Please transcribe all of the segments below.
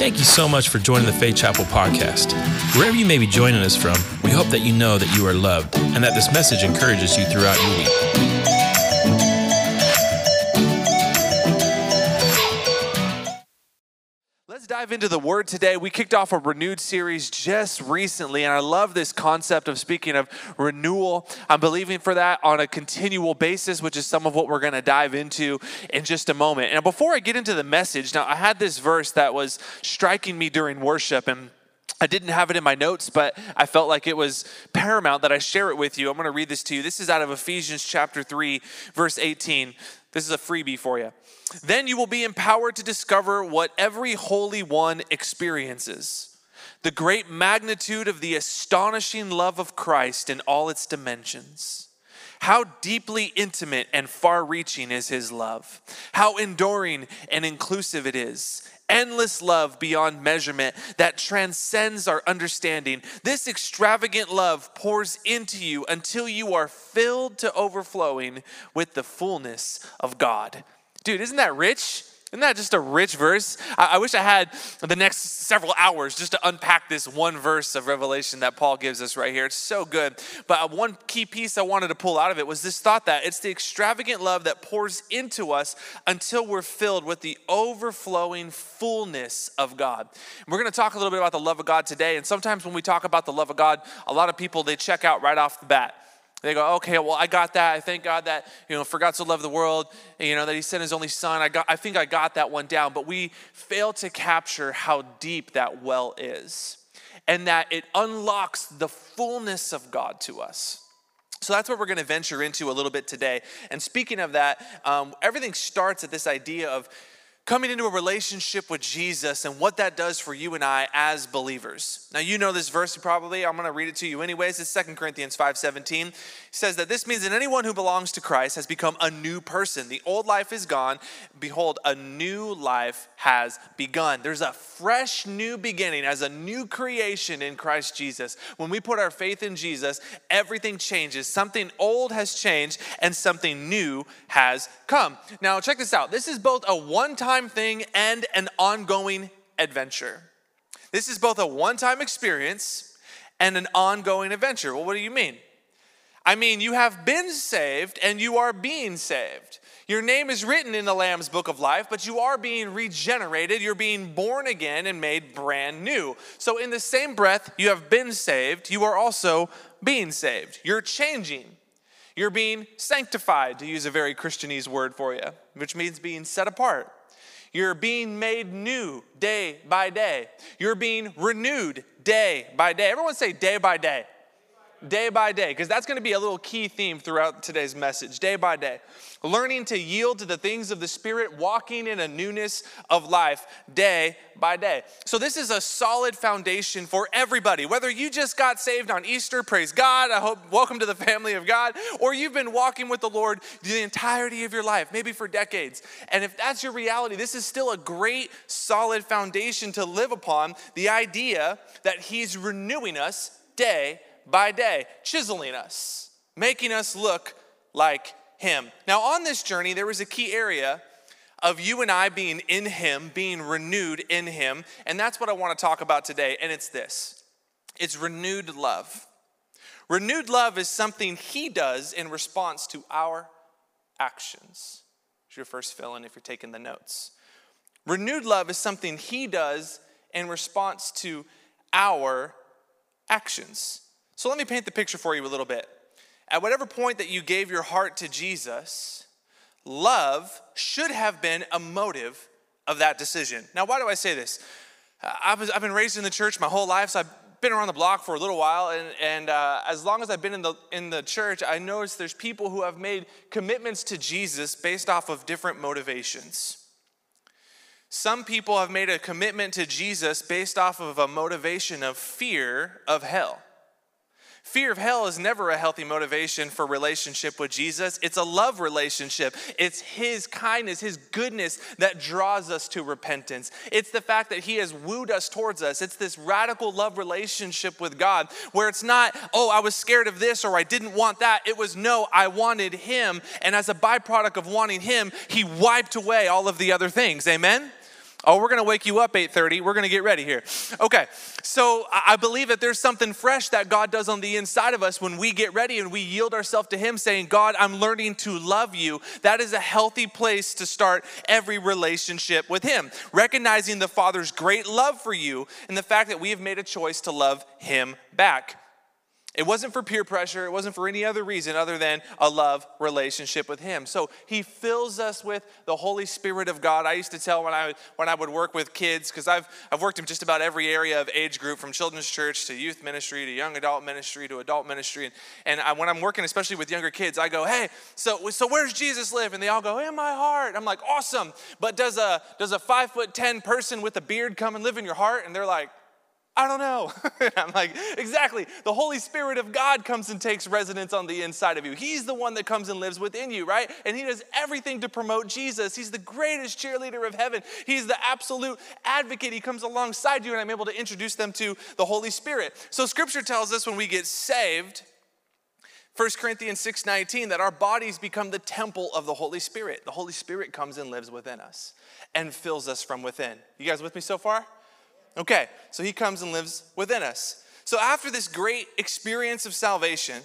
Thank you so much for joining the Faith Chapel podcast. Wherever you may be joining us from, we hope that you know that you are loved and that this message encourages you throughout your week. Let's dive into the Word today. We kicked off a renewed series just recently, and I love this concept of speaking of renewal. I'm believing for that on a continual basis, which is some of what we're going to dive into in just a moment. And before I get into the message, now I had this verse that was striking me during worship, and I didn't have it in my notes, but I felt like it was paramount that I share it with you. I'm going to read this to you. This is out of Ephesians chapter 3, verse 18. This is a freebie for you. Then you will be empowered to discover what every holy one experiences, the great magnitude of the astonishing love of Christ in all its dimensions. How deeply intimate and far-reaching is his love. How enduring and inclusive it is. Endless love beyond measurement that transcends our understanding. This extravagant love pours into you until you are filled to overflowing with the fullness of God. Dude, isn't that rich? Isn't that just a rich verse? I wish I had the next several hours just to unpack this one verse of Revelation that Paul gives us right here. It's so good. But one key piece I wanted to pull out of it was this thought that it's the extravagant love that pours into us until we're filled with the overflowing fullness of God. And we're going to talk a little bit about the love of God today. And sometimes when we talk about the love of God, a lot of people, they check out right off the bat. They go, okay, well, I got that. I thank God that, for God so loved the world, that he sent his only son. I think I got that one down. But we fail to capture how deep that well is and that it unlocks the fullness of God to us. So that's what we're going to venture into a little bit today. And speaking of that, everything starts at this idea of coming into a relationship with Jesus and what that does for you and I as believers. Now, you know this verse probably. I'm going to read it to you anyways. It's 2 Corinthians 5:17. It says that this means that anyone who belongs to Christ has become a new person. The old life is gone. Behold, a new life has begun. There's a fresh new beginning as a new creation in Christ Jesus. When we put our faith in Jesus, everything changes. Something old has changed and something new has come. Now, check this out. This is both a one-time thing and an ongoing adventure. This is both a one-time experience and an ongoing adventure. Well, what do you mean? I mean, you have been saved and you are being saved. Your name is written in the Lamb's Book of Life, but you are being regenerated. You're being born again and made brand new. So in the same breath, you have been saved. You are also being saved. You're changing. You're being sanctified, to use a very Christianese word for you, which means being set apart. You're being made new day by day. You're being renewed day by day. Everyone say day by day. Day by day, because that's going to be a little key theme throughout today's message. Day by day. Learning to yield to the things of the Spirit, walking in a newness of life day by day. So this is a solid foundation for everybody. Whether you just got saved on Easter, praise God, welcome to the family of God, or you've been walking with the Lord the entirety of your life, maybe for decades. And if that's your reality, this is still a great solid foundation to live upon. The idea that he's renewing us day by day. By day, chiseling us, making us look like him. Now, on this journey, there was a key area of you and I being in him, being renewed in him, and that's what I want to talk about today, and it's this. It's renewed love. Renewed love is something he does in response to our actions. It's your first fill-in if you're taking the notes. Renewed love is something he does in response to our actions. So let me paint the picture for you a little bit. At whatever point that you gave your heart to Jesus, love should have been a motive of that decision. Now, why do I say this? I've been raised in the church my whole life, so I've been around the block for a little while, and as long as I've been in the church, I noticed there's people who have made commitments to Jesus based off of different motivations. Some people have made a commitment to Jesus based off of a motivation of fear of hell. Fear of hell is never a healthy motivation for relationship with Jesus. It's a love relationship. It's his kindness, his goodness that draws us to repentance. It's the fact that he has wooed us towards us. It's this radical love relationship with God where it's not, oh, I was scared of this or I didn't want that. It was, no, I wanted him. And as a byproduct of wanting him, he wiped away all of the other things. Amen? Oh, we're going to wake you up 8:30. We're going to get ready here. Okay, so I believe that there's something fresh that God does on the inside of us when we get ready and we yield ourselves to him saying, God, I'm learning to love you. That is a healthy place to start every relationship with him. Recognizing the Father's great love for you and the fact that we have made a choice to love him back. It wasn't for peer pressure. It wasn't for any other reason other than a love relationship with him. So he fills us with the Holy Spirit of God. I used to tell when I would work with kids, because I've worked in just about every area of age group, from children's church to youth ministry to young adult ministry to adult ministry. And when I'm working, especially with younger kids, I go, hey, so where's Jesus live? And they all go, in my heart. I'm like, awesome. But does a 5'10" person with a beard come and live in your heart? And they're like, I don't know. I'm like, exactly. The Holy Spirit of God comes and takes residence on the inside of you. He's the one that comes and lives within you, right? And he does everything to promote Jesus. He's the greatest cheerleader of heaven. He's the absolute advocate. He comes alongside you, and I'm able to introduce them to the Holy Spirit. So scripture tells us when we get saved, 1 Corinthians 6:19, that our bodies become the temple of the Holy Spirit. The Holy Spirit comes and lives within us and fills us from within. You guys with me so far? Okay, so he comes and lives within us. So after this great experience of salvation,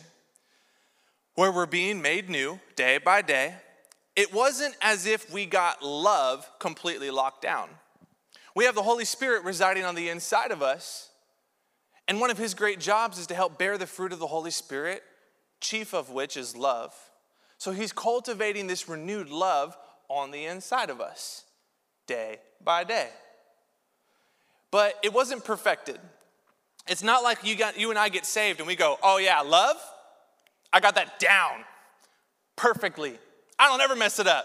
where we're being made new day by day, it wasn't as if we got love completely locked down. We have the Holy Spirit residing on the inside of us, and one of his great jobs is to help bear the fruit of the Holy Spirit, chief of which is love. So he's cultivating this renewed love on the inside of us day by day. But it wasn't perfected. It's not like you and I get saved and we go, oh yeah, love? I got that down perfectly. I don't ever mess it up.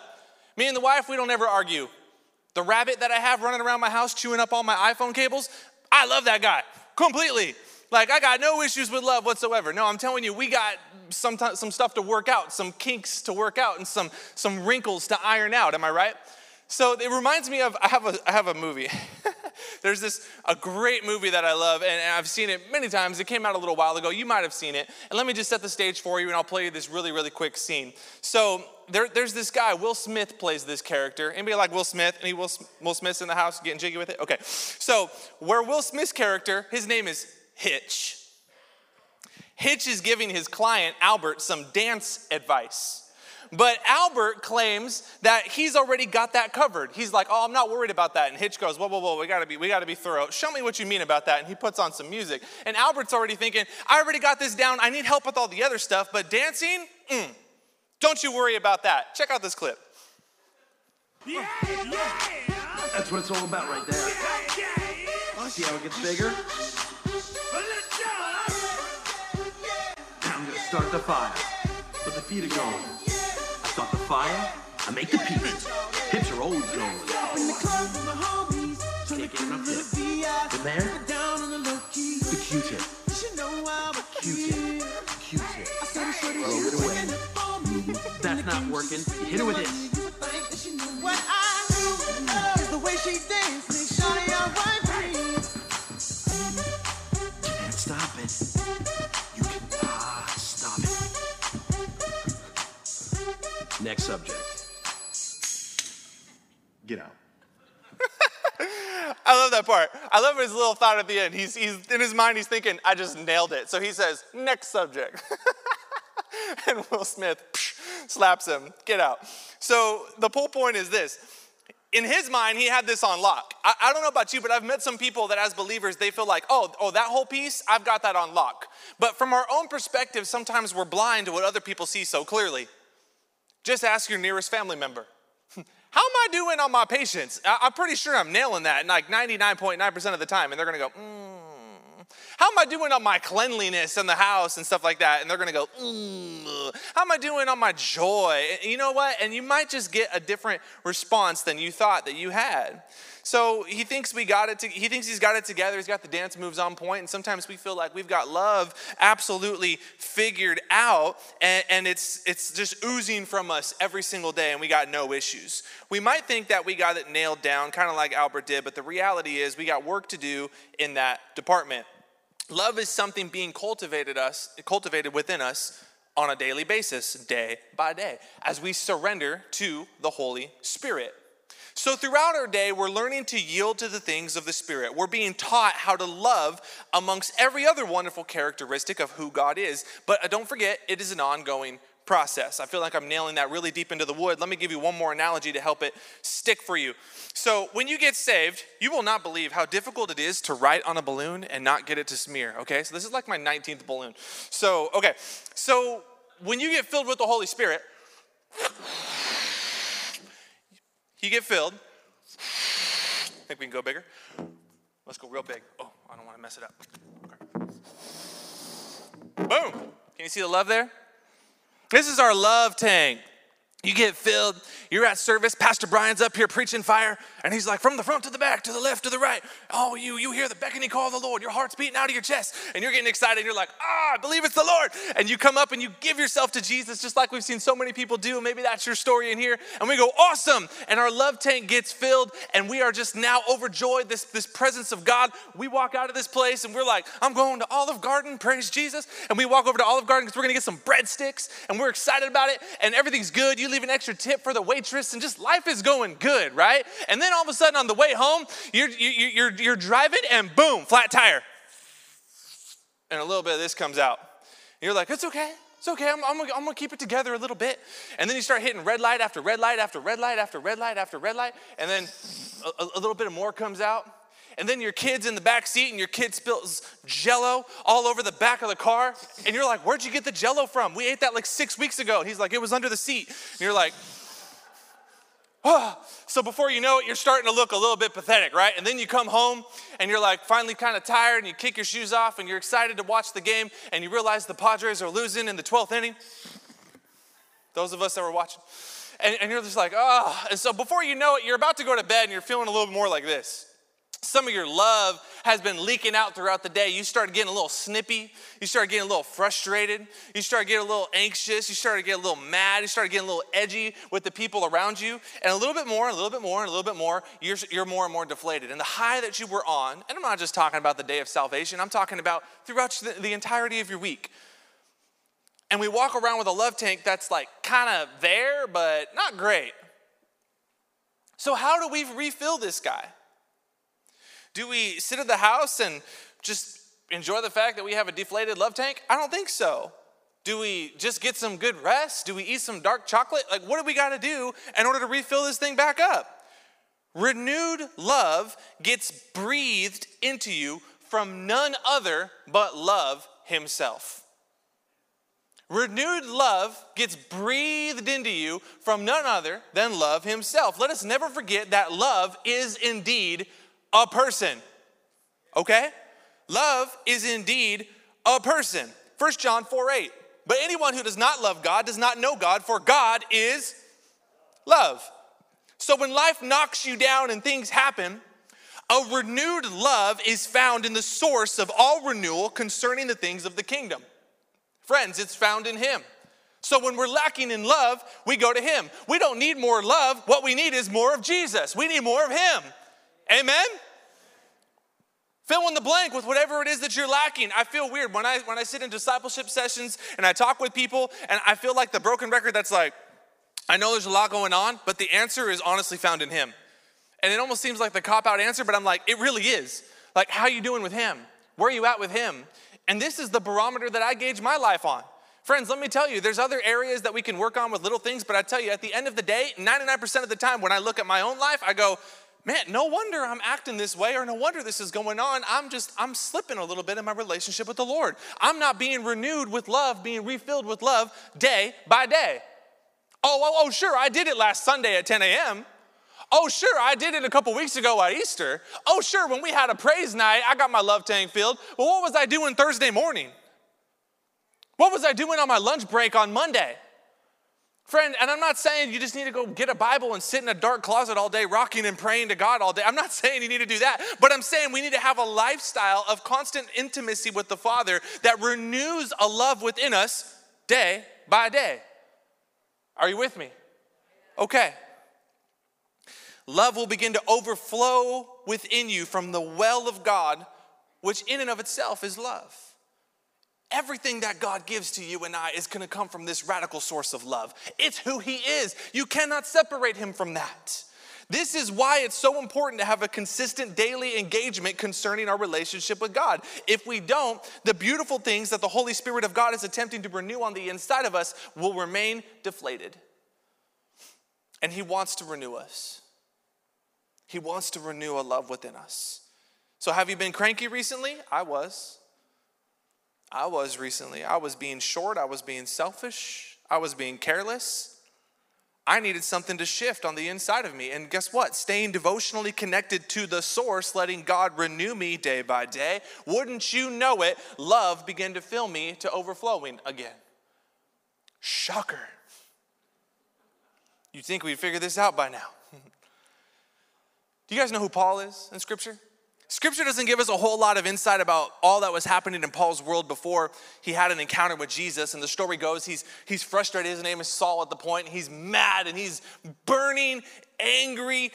Me and the wife, we don't ever argue. The rabbit that I have running around my house chewing up all my iPhone cables, I love that guy completely. Like, I got no issues with love whatsoever. No, I'm telling you, we got some stuff to work out, some kinks to work out, and some wrinkles to iron out. Am I right? So it reminds me of, I have a movie. There's a great movie that I love, and I've seen it many times. It came out a little while ago. You might have seen it. And let me just set the stage for you, and I'll play you this really, really quick scene. So there's this guy. Will Smith plays this character. Anybody like Will Smith? Any Will Smith's in the house getting jiggy with it? Okay. So where Will Smith's character, his name is Hitch. Hitch is giving his client, Albert, some dance advice. But Albert claims that he's already got that covered. He's like, oh, I'm not worried about that. And Hitch goes, whoa, we gotta be thorough. Show me what you mean about that. And he puts on some music. And Albert's already thinking, I already got this down. I need help with all the other stuff. But dancing, don't you worry about that. Check out this clip. Yeah, that's what it's all about right there. I see how it gets bigger. I'm gonna start the fire with the feet of gold. Start the fire, I make the peace. Hits are always going. Taking it up there. From there, the Q-tip. Q-tip. Roll it away. That's not working. Hit it with this. You can't stop it. Next subject. Get out. I love that part. I love his little thought at the end. He's in his mind, he's thinking, I just nailed it. So he says, next subject. And Will Smith slaps him. Get out. So the whole point is this. In his mind, he had this on lock. I don't know about you, but I've met some people that as believers, they feel like, oh, that whole piece, I've got that on lock. But from our own perspective, sometimes we're blind to what other people see so clearly. Just ask your nearest family member. How am I doing on my patients? I'm pretty sure I'm nailing that like 99.9% of the time. And they're going to go, How am I doing on my cleanliness in the house and stuff like that? And they're going to go, How am I doing on my joy? And you know what? And you might just get a different response than you thought that you had. So he thinks he thinks he's got it together. He's got the dance moves on point. And sometimes we feel like we've got love absolutely figured out, and it's just oozing from us every single day, and we got no issues. We might think that we got it nailed down, kind of like Albert did, but the reality is we got work to do in that department. Love is something being cultivated within us on a daily basis, day by day, as we surrender to the Holy Spirit. So throughout our day, we're learning to yield to the things of the Spirit. We're being taught how to love amongst every other wonderful characteristic of who God is. But don't forget, it is an ongoing process. I feel like I'm nailing that really deep into the wood. Let me give you one more analogy to help it stick for you. So when you get saved, you will not believe how difficult it is to write on a balloon and not get it to smear, okay? So this is like my 19th balloon. So when you get filled with the Holy Spirit, you get filled. I think we can go bigger. Let's go real big. Oh, I don't want to mess it up. Okay. Boom. Can you see the love there? This is our love tank. You get filled. You're at service. Pastor Brian's up here preaching fire. And he's like, from the front to the back, to the left, to the right. Oh, you hear the beckoning call of the Lord. Your heart's beating out of your chest. And you're getting excited. And you're like, I believe it's the Lord. And you come up and you give yourself to Jesus, just like we've seen so many people do. Maybe that's your story in here. And we go, awesome. And our love tank gets filled. And we are just now overjoyed, this presence of God. We walk out of this place and we're like, I'm going to Olive Garden, praise Jesus. And we walk over to Olive Garden because we're going to get some breadsticks. And we're excited about it. And everything's good. You leave an extra tip for the waitress and just life is going good, right? And then all of a sudden on the way home, you're driving and boom, flat tire. And a little bit of this comes out. And you're like, it's okay, I'm gonna keep it together a little bit. And then you start hitting red light after red light after red light after red light after red light. And then a little bit more comes out. And then your kid's in the back seat and your kid spills Jell-O all over the back of the car. And you're like, where'd you get the Jell-O from? We ate that like 6 weeks ago. And he's like, it was under the seat. And you're like, oh. So before you know it, you're starting to look a little bit pathetic, right? And then you come home and you're like finally kind of tired and you kick your shoes off and you're excited to watch the game and you realize the Padres are losing in the 12th inning. Those of us that were watching. And you're just like, oh. And so before you know it, you're about to go to bed and you're feeling a little bit more like this. Some of your love has been leaking out throughout the day. You start getting a little snippy. You start getting a little frustrated. You start getting a little anxious. You start getting a little mad. You start getting a little edgy with the people around you. And a little bit more, and a little bit more, and a little bit more, you're more and more deflated. And the high that you were on, and I'm not just talking about the day of salvation. I'm talking about throughout the entirety of your week. And we walk around with a love tank that's like kind of there, but not great. So how do we refill this guy? Do we sit at the house and just enjoy the fact that we have a deflated love tank? I don't think so. Do we just get some good rest? Do we eat some dark chocolate? Like, what do we got to do in order to refill this thing back up? Renewed love gets breathed into you from none other but love himself. Renewed love gets breathed into you from none other than love himself. Let us never forget that love is indeed a person, okay? Love is indeed a person. 1 John 4:8. But anyone who does not love God does not know God, for God is love. So when life knocks you down and things happen, a renewed love is found in the source of all renewal concerning the things of the kingdom. Friends, it's found in him. So when we're lacking in love, we go to him. We don't need more love. What we need is more of Jesus. We need more of him. Amen? Fill in the blank with whatever it is that you're lacking. I feel weird when I sit in discipleship sessions and I talk with people and I feel like the broken record that's like, I know there's a lot going on, but the answer is honestly found in him. And it almost seems like the cop-out answer, but I'm like, it really is. Like, how you doing with him? Where are you at with him? And this is the barometer that I gauge my life on. Friends, let me tell you, there's other areas that we can work on with little things, but I tell you, at the end of the day, 99% of the time when I look at my own life, I go, man, no wonder I'm acting this way or no wonder this is going on. I'm slipping a little bit in my relationship with the Lord. I'm not being renewed with love, being refilled with love day by day. Oh, sure, I did it last Sunday at 10 a.m. Oh, sure, I did it a couple weeks ago at Easter. Oh, sure, when we had a praise night, I got my love tank filled. Well, what was I doing Thursday morning? What was I doing on my lunch break on Monday? Friend, and I'm not saying you just need to go get a Bible and sit in a dark closet all day rocking and praying to God all day. I'm not saying you need to do that, but I'm saying we need to have a lifestyle of constant intimacy with the Father that renews a love within us day by day. Are you with me? Okay. Love will begin to overflow within you from the well of God, which in and of itself is love. Everything that God gives to you and I is going to come from this radical source of love. It's who he is. You cannot separate him from that. This is why it's so important to have a consistent daily engagement concerning our relationship with God. If we don't, the beautiful things that the Holy Spirit of God is attempting to renew on the inside of us will remain deflated. And he wants to renew us. He wants to renew a love within us. So have you been cranky recently? I was recently. I was being short. I was being selfish. I was being careless. I needed something to shift on the inside of me. And guess what? Staying devotionally connected to the source, letting God renew me day by day. Wouldn't you know it? Love began to fill me to overflowing again. Shocker. You'd think we'd figure this out by now. Do you guys know who Paul is in Scripture? Scripture doesn't give us a whole lot of insight about all that was happening in Paul's world before he had an encounter with Jesus. And the story goes, he's frustrated. His name is Saul at the point. He's mad and he's burning, angry.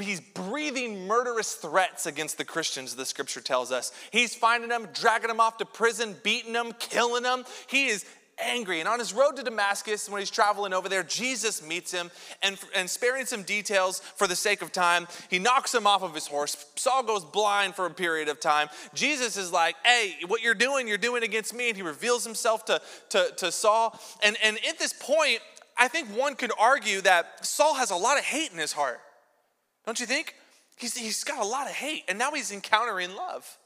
He's breathing murderous threats against the Christians, the Scripture tells us. He's finding them, dragging them off to prison, beating them, killing them. He is angry. And on his road to Damascus, when he's traveling over there, Jesus meets him, and sparing some details for the sake of time, he knocks him off of his horse. Saul goes blind for a period of time. Jesus is like, hey, what you're doing against me. And he reveals himself to Saul. And at this point, I think one could argue that Saul has a lot of hate in his heart. Don't you think? He's got a lot of hate. And now he's encountering love.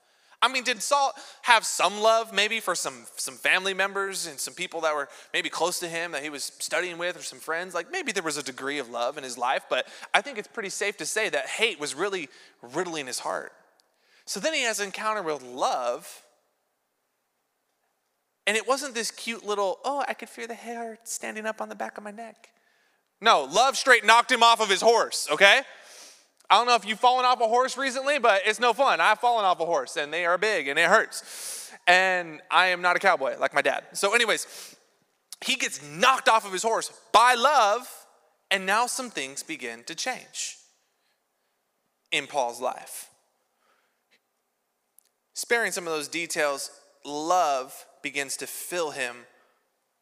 I mean, did Saul have some love maybe for some family members and some people that were maybe close to him that he was studying with, or some friends? Like, maybe there was a degree of love in his life, but I think it's pretty safe to say that hate was really riddling his heart. So then he has an encounter with love, and it wasn't this cute little, oh, I could feel the hair standing up on the back of my neck. No, love straight knocked him off of his horse, okay? I don't know if you've fallen off a horse recently, but it's no fun. I've fallen off a horse, and they are big, and it hurts. And I am not a cowboy like my dad. So anyways, he gets knocked off of his horse by love, and now some things begin to change in Paul's life. Sparing some of those details, love begins to fill him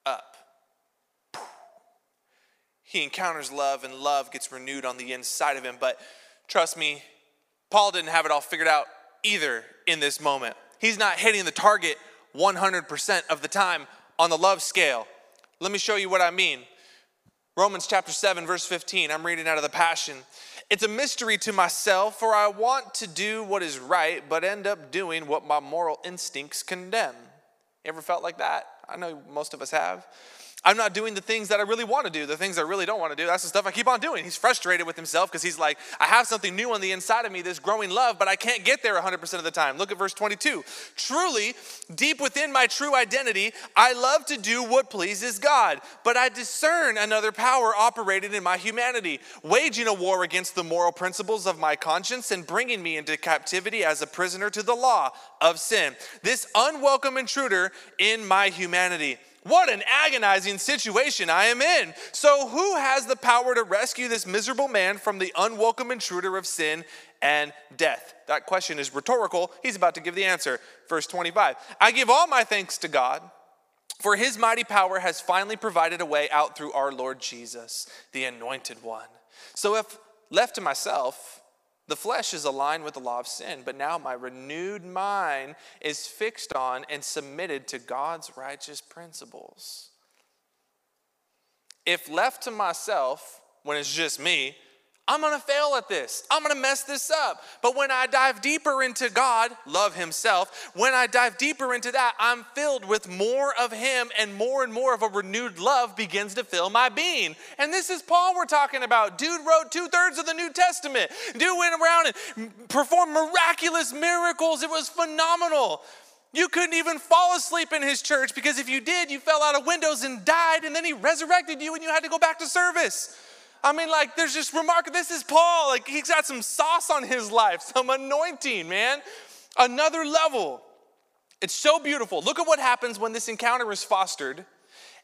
up. He encounters love, and love gets renewed on the inside of him, but trust me, Paul didn't have it all figured out either in this moment. He's not hitting the target 100% of the time on the love scale. Let me show you what I mean. Romans chapter 7, verse 15. I'm reading out of the Passion. It's a mystery to myself, for I want to do what is right, but end up doing what my moral instincts condemn. You ever felt like that? I know most of us have. I'm not doing the things that I really want to do, the things I really don't want to do. That's the stuff I keep on doing. He's frustrated with himself because he's like, I have something new on the inside of me, this growing love, but I can't get there 100% of the time. Look at verse 22. Truly, deep within my true identity, I love to do what pleases God, but I discern another power operated in my humanity, waging a war against the moral principles of my conscience and bringing me into captivity as a prisoner to the law of sin. This unwelcome intruder in my humanity. What an agonizing situation I am in. So who has the power to rescue this miserable man from the unwelcome intruder of sin and death? That question is rhetorical. He's about to give the answer. Verse 25, I give all my thanks to God, for his mighty power has finally provided a way out through our Lord Jesus, the anointed one. So if left to myself, the flesh is aligned with the law of sin, but now my renewed mind is fixed on and submitted to God's righteous principles. If left to myself, when it's just me, I'm going to fail at this. I'm going to mess this up. But when I dive deeper into God, love himself, when I dive deeper into that, I'm filled with more of him, and more of a renewed love begins to fill my being. And this is Paul we're talking about. Dude wrote 2/3 of the New Testament. Dude went around and performed miraculous miracles. It was phenomenal. You couldn't even fall asleep in his church, because if you did, you fell out of windows and died, and then he resurrected you and you had to go back to service. I mean, like, there's just remarkable, this is Paul. Like, he's got some sauce on his life, some anointing, man. Another level. It's so beautiful. Look at what happens when this encounter is fostered,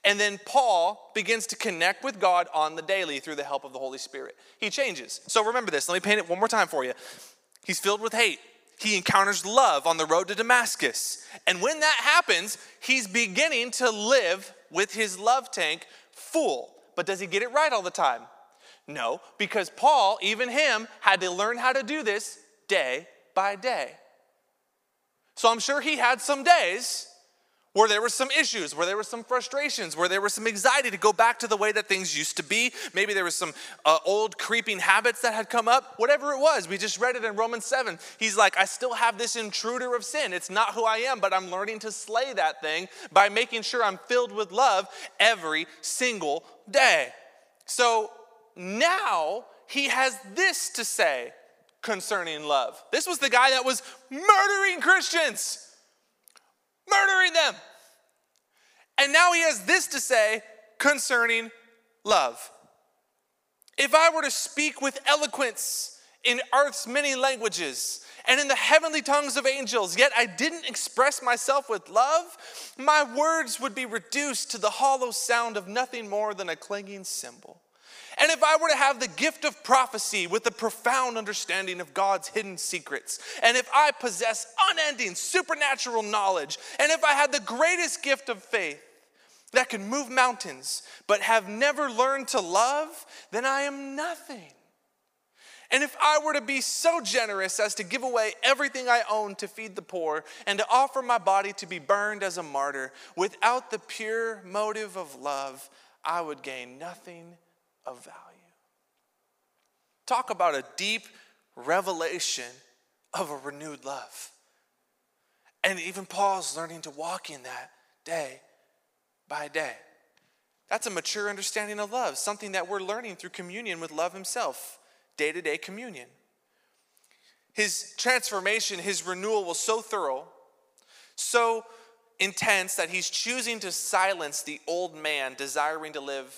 and then Paul begins to connect with God on the daily through the help of the Holy Spirit. He changes. So remember this. Let me paint it one more time for you. He's filled with hate. He encounters love on the road to Damascus. And when that happens, he's beginning to live with his love tank full. But does he get it right all the time? No, because Paul, even him, had to learn how to do this day by day. So I'm sure he had some days where there were some issues, where there were some frustrations, where there was some anxiety to go back to the way that things used to be. Maybe there was some old creeping habits that had come up. Whatever it was, we just read it in Romans 7. He's like, I still have this intruder of sin. It's not who I am, but I'm learning to slay that thing by making sure I'm filled with love every single day. So now he has this to say concerning love. This was the guy that was murdering Christians. Murdering them. And now he has this to say concerning love. If I were to speak with eloquence in earth's many languages and in the heavenly tongues of angels, yet I didn't express myself with love, my words would be reduced to the hollow sound of nothing more than a clanging cymbal. And if I were to have the gift of prophecy with the profound understanding of God's hidden secrets, and if I possess unending supernatural knowledge, and if I had the greatest gift of faith that can move mountains but have never learned to love, then I am nothing. And if I were to be so generous as to give away everything I own to feed the poor and to offer my body to be burned as a martyr, without the pure motive of love, I would gain nothing of value. Talk about a deep revelation of a renewed love. And even Paul's learning to walk in that day by day. That's a mature understanding of love, something that we're learning through communion with love himself, day-to-day communion. His transformation, his renewal was so thorough, so intense that he's choosing to silence the old man desiring to live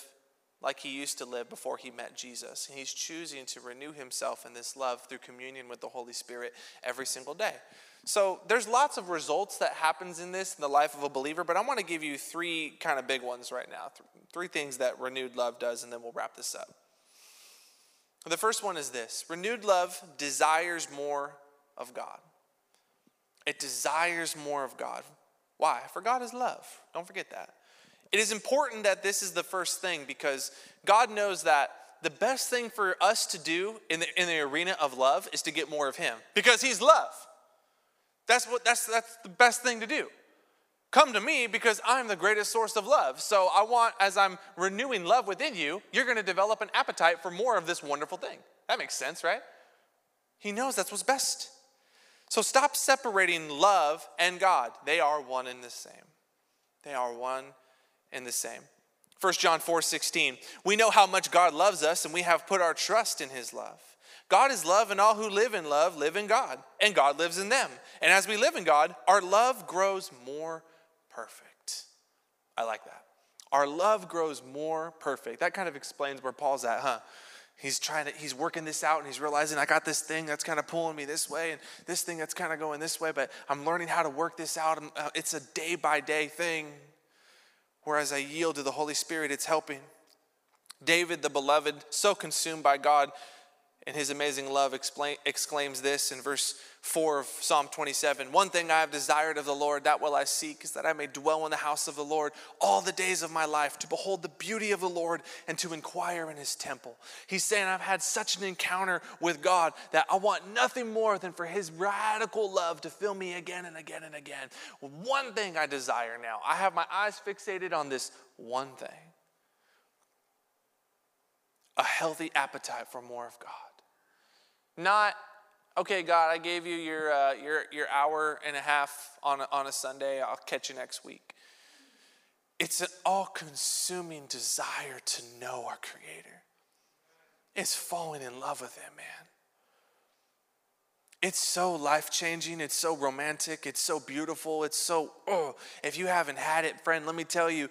like he used to live before he met Jesus. And he's choosing to renew himself in this love through communion with the Holy Spirit every single day. So there's lots of results that happens in this in the life of a believer, but I want to give you three kind of big ones right now. Three things that renewed love does, and then we'll wrap this up. The first one is this. Renewed love desires more of God. It desires more of God. Why? For God is love. Don't forget that. It is important that this is the first thing, because God knows that the best thing for us to do in the arena of love is to get more of him, because he's love. That's the best thing to do. Come to me because I'm the greatest source of love. So I want, as I'm renewing love within you, you're going to develop an appetite for more of this wonderful thing. That makes sense, right? He knows that's what's best. So stop separating love and God. They are one and the same. They are one and the same. 1 John 4:16. We know how much God loves us, and we have put our trust in his love. God is love, and all who live in love live in God, and God lives in them. And as we live in God, our love grows more perfect. I like that. Our love grows more perfect. That kind of explains where Paul's at, huh? He's working this out, and he's realizing I got this thing that's kind of pulling me this way and this thing that's kind of going this way, but I'm learning how to work this out. It's a day-by-day thing. Whereas I yield to the Holy Spirit, it's helping. David, the beloved, so consumed by God and his amazing love, exclaims this in verse 4 of Psalm 27. One thing I have desired of the Lord, that will I seek, is that I may dwell in the house of the Lord all the days of my life, to behold the beauty of the Lord and to inquire in his temple. He's saying, I've had such an encounter with God that I want nothing more than for his radical love to fill me again and again and again. One thing I desire now. I have my eyes fixated on this one thing. A healthy appetite for more of God. Not, okay, God, I gave you your hour and a half on a Sunday. I'll catch you next week. It's an all-consuming desire to know our Creator. It's falling in love with him, man. It's so life-changing. It's so romantic. It's so beautiful. It's so, if you haven't had it, friend, let me tell you,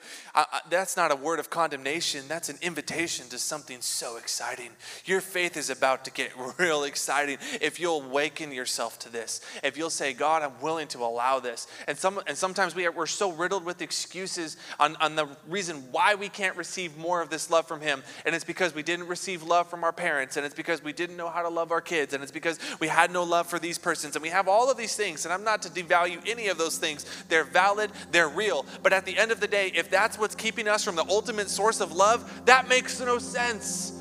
that's not a word of condemnation. That's an invitation to something so exciting. Your faith is about to get real exciting if you'll awaken yourself to this. If you'll say, God, I'm willing to allow this. And sometimes we're so riddled with excuses on the reason why we can't receive more of this love from him. And it's because we didn't receive love from our parents. And it's because we didn't know how to love our kids. And it's because we had no love for these persons, and we have all of these things, and I'm not to devalue any of those things. They're valid, they're real, but at the end of the day, if that's what's keeping us from the ultimate source of love, that makes no sense.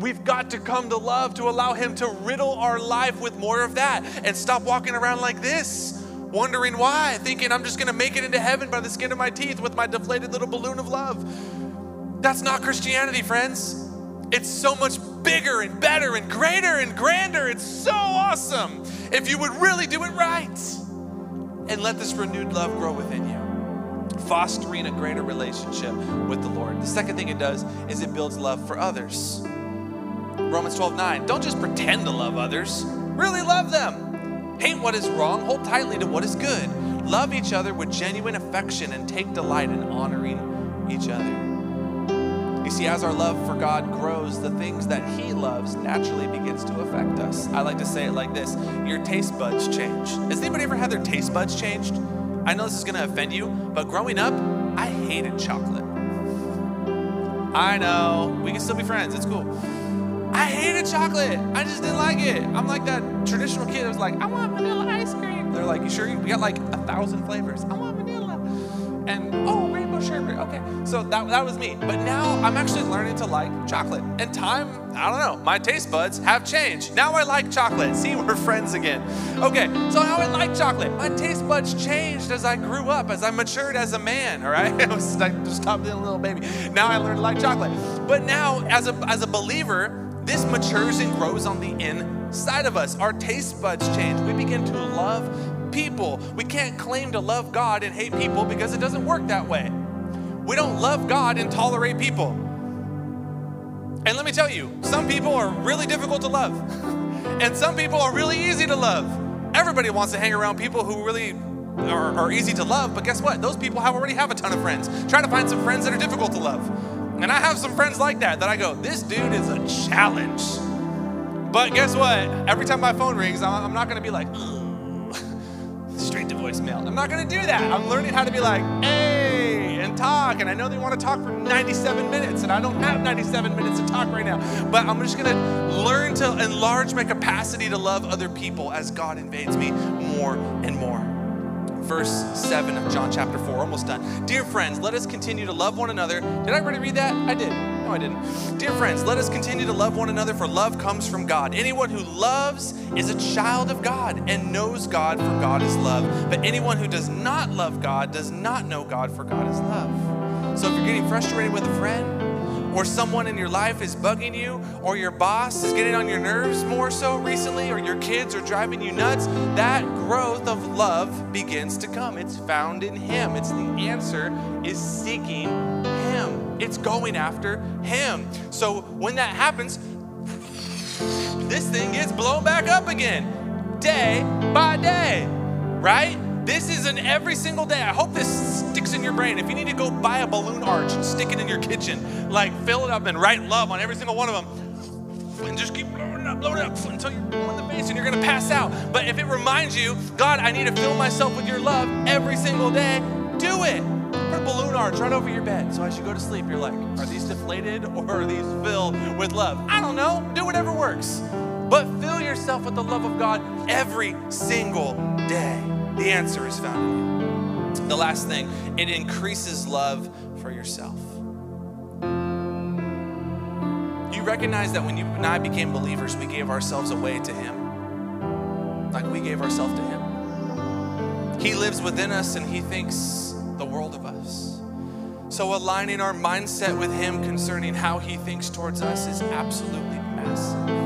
We've got to come to love to allow him to riddle our life with more of that and stop walking around like this, wondering why, thinking I'm just going to make it into heaven by the skin of my teeth with my deflated little balloon of love. That's not Christianity, friends. It's so much bigger and better and greater and grander. It's so awesome if you would really do it right and let this renewed love grow within you, fostering a greater relationship with the Lord. The second thing it does is it builds love for others. Romans 12:9, don't just pretend to love others, really love them. Hate what is wrong, hold tightly to what is good. Love each other with genuine affection and take delight in honoring each other. You see, as our love for God grows, the things that he loves naturally begins to affect us. I like to say it like this, your taste buds change. Has anybody ever had their taste buds changed? I know this is gonna offend you, but growing up, I hated chocolate. I know, we can still be friends, it's cool. I hated chocolate, I just didn't like it. I'm like that traditional kid that was like, I want vanilla ice cream. They're like, you sure? We got like 1,000 flavors. I want vanilla. And oh, rainbow sherbet, okay. So that was me. But now I'm actually learning to like chocolate. And time, I don't know, my taste buds have changed. Now I like chocolate. See, we're friends again. Okay, so now I like chocolate. My taste buds changed as I grew up, as I matured as a man, all right? I just stopped being a little baby. Now I learned to like chocolate. But now as a believer, this matures and grows on the inside of us. Our taste buds change. We begin to love people. We can't claim to love God and hate people because it doesn't work that way. We don't love God and tolerate people. And let me tell you, some people are really difficult to love. And some people are really easy to love. Everybody wants to hang around people who really are easy to love, but guess what? Those people already have a ton of friends. Try to find some friends that are difficult to love. And I have some friends like that I go, this dude is a challenge. But guess what? Every time my phone rings, I'm not gonna be like, straight to voicemail. I'm not gonna do that. I'm learning how to be like, hey, and talk. And I know they wanna talk for 97 minutes and I don't have 97 minutes to talk right now. But I'm just gonna learn to enlarge my capacity to love other people as God invades me more and more. Verse 7 of John chapter 4, almost done. Dear friends, let us continue to love one another. Did I already read that? I did. No, I didn't. Dear friends, let us continue to love one another, for love comes from God. Anyone who loves is a child of God and knows God, for God is love. But anyone who does not love God does not know God, for God is love. So if you're getting frustrated with a friend, or someone in your life is bugging you, or your boss is getting on your nerves more so recently, or your kids are driving you nuts, that growth of love begins to come. It's found in him. It's the answer is seeking him. It's going after him. So when that happens, this thing gets blown back up again, day by day, right? This is an every single day. I hope this sticks in your brain. If you need to go buy a balloon arch and stick it in your kitchen, like fill it up and write love on every single one of them and just keep blowing it up until you're blue in the face and you're gonna pass out. But if it reminds you, God, I need to fill myself with your love every single day, do it. Put a balloon arch right over your bed. So as you go to sleep, you're like, are these deflated or are these filled with love? I don't know, do whatever works. But fill yourself with the love of God every single day. The answer is found in you. The last thing, it increases love for yourself. You recognize that when you and I became believers, we gave ourselves away to him. Like we gave ourselves to him. He lives within us and he thinks the world of us. So aligning our mindset with him concerning how he thinks towards us is absolutely massive.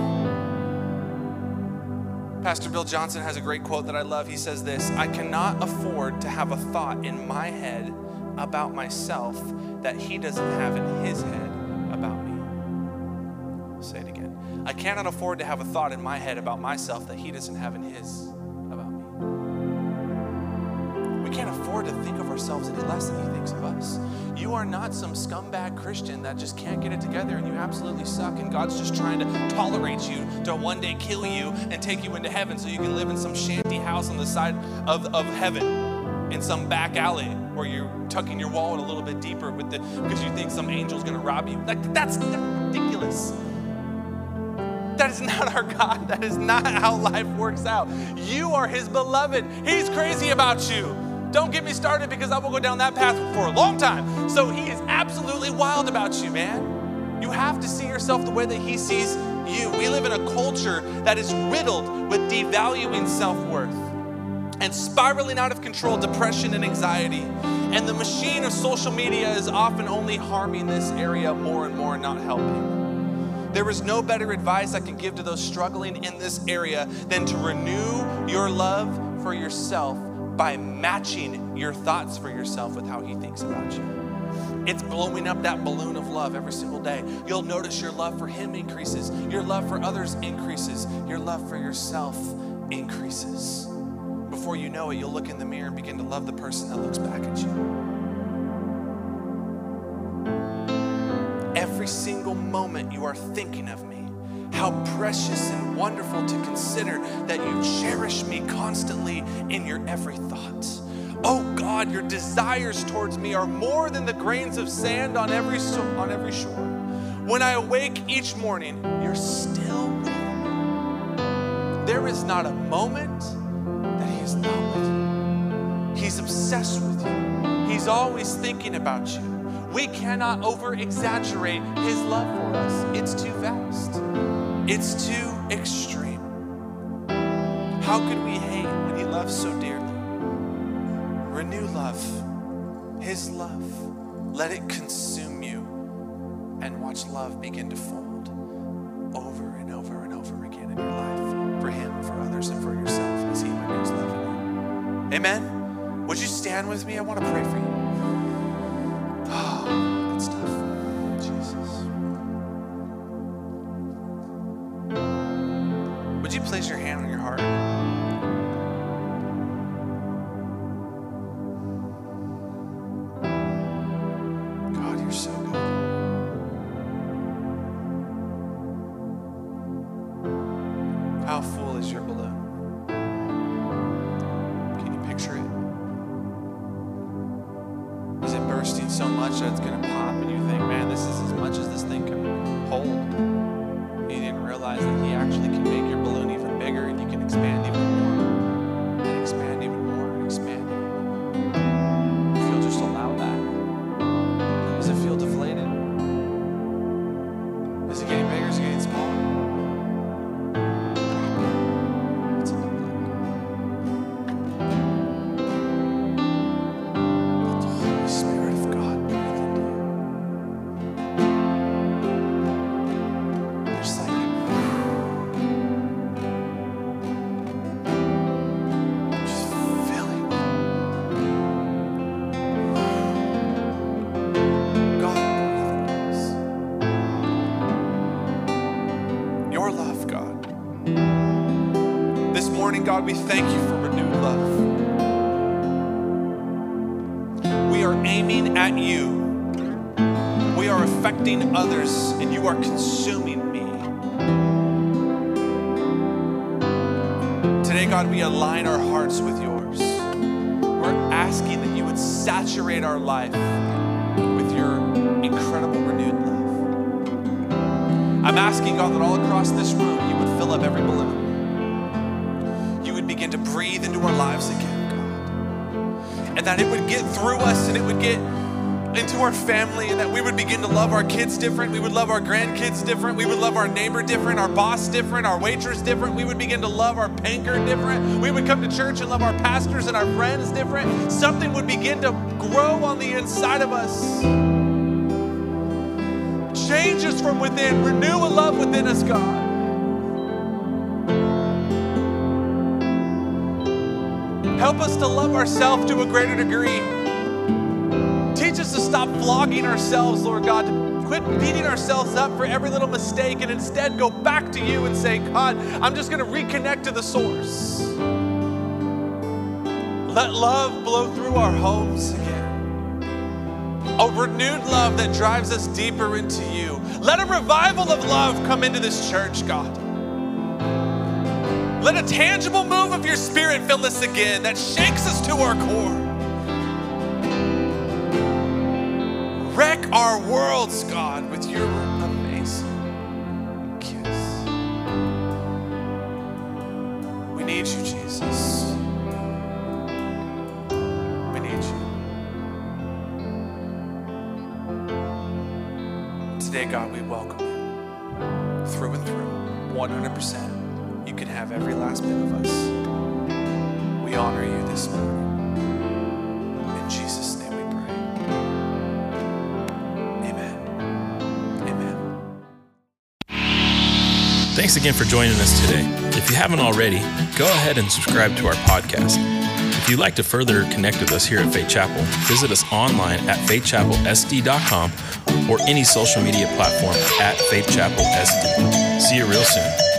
Pastor Bill Johnson has a great quote that I love. He says this, I cannot afford to have a thought in my head about myself that he doesn't have in his head about me. I'll say it again. I cannot afford to have a thought in my head about myself that he doesn't have in his about me. We can't afford to think of ourselves any less than he thinks of us. You are not some scumbag Christian that just can't get it together and you absolutely suck and God's just trying to tolerate you to one day kill you and take you into heaven so you can live in some shanty house on the side of heaven in some back alley where you're tucking your wallet a little bit deeper with because you think some angel's gonna rob you. Like that's ridiculous. That is not our God. That is not how life works out. You are his beloved. He's crazy about you. Don't get me started because I will go down that path for a long time. So he is absolutely wild about you, man. You have to see yourself the way that He sees you. We live in a culture that is riddled with devaluing self-worth and spiraling out of control, depression and anxiety. And the machine of social media is often only harming this area more and more and not helping. There is no better advice I can give to those struggling in this area than to renew your love for yourself by matching your thoughts for yourself with how He thinks about you. It's blowing up that balloon of love every single day. You'll notice your love for Him increases, your love for others increases, your love for yourself increases. Before you know it, you'll look in the mirror and begin to love the person that looks back at you. Every single moment you are thinking of me, how precious and wonderful to consider that you cherish me constantly in your every thought. Oh God, your desires towards me are more than the grains of sand on every shore. When I awake each morning, you're still with me. There is not a moment that He is not with you. He's obsessed with you. He's always thinking about you. We cannot over-exaggerate His love for us. It's too vast. It's too extreme. How could we hate when He loves so dearly? Renew love, His love. Let it consume you and watch love begin to fold over and over and over again in your life, for Him, for others, and for yourself. He renews love in you. Amen. Would you stand with me? I want to pray for you. Oh, good stuff. Jesus. Would you place your hand on your heart? God, you're so good. How full is your balloon? So much that it's going to pop and you think, man, this is as much as this thing can hold. You didn't realize that He actually can make your balloon even bigger and you can expand even more and expand even more and expand even more. If you'll just allow that. Does it feel deflated? Is it getting bigger? Is it getting smaller? What's it look like? Let the Holy Spirit of God God, we thank you for renewed love. We are aiming at you. We are affecting others, and you are consuming me. Today, God, we align our hearts with yours. We're asking that you would saturate our life with your incredible renewed love. I'm asking, God, that all across this room, you would fill up every balloon. Begin to breathe into our lives again, God. And that it would get through us and it would get into our family and that we would begin to love our kids different. We would love our grandkids different. We would love our neighbor different, our boss different, our waitress different. We would begin to love our banker different. We would come to church and love our pastors and our friends different. Something would begin to grow on the inside of us. Change us from within. Renew a love within us, God. Help us to love ourselves to a greater degree. Teach us to stop flogging ourselves, Lord God, to quit beating ourselves up for every little mistake and instead go back to you and say, God, I'm just going to reconnect to the source. Let love blow through our homes again. A renewed love that drives us deeper into you. Let a revival of love come into this church, God. Let a tangible move of your Spirit fill us again that shakes us to our core. Wreck our worlds, God, with your amazing kiss. We need you, Jesus. We need you. Today, Today, God, we welcome you through and through, 100%. You can have every last bit of us. We honor you this morning. In Jesus' name we pray. Amen. Amen. Thanks again for joining us today. If you haven't already, go ahead and subscribe to our podcast. If you'd like to further connect with us here at Faith Chapel, visit us online at faithchapelsd.com or any social media platform at faithchapelsd. See you real soon.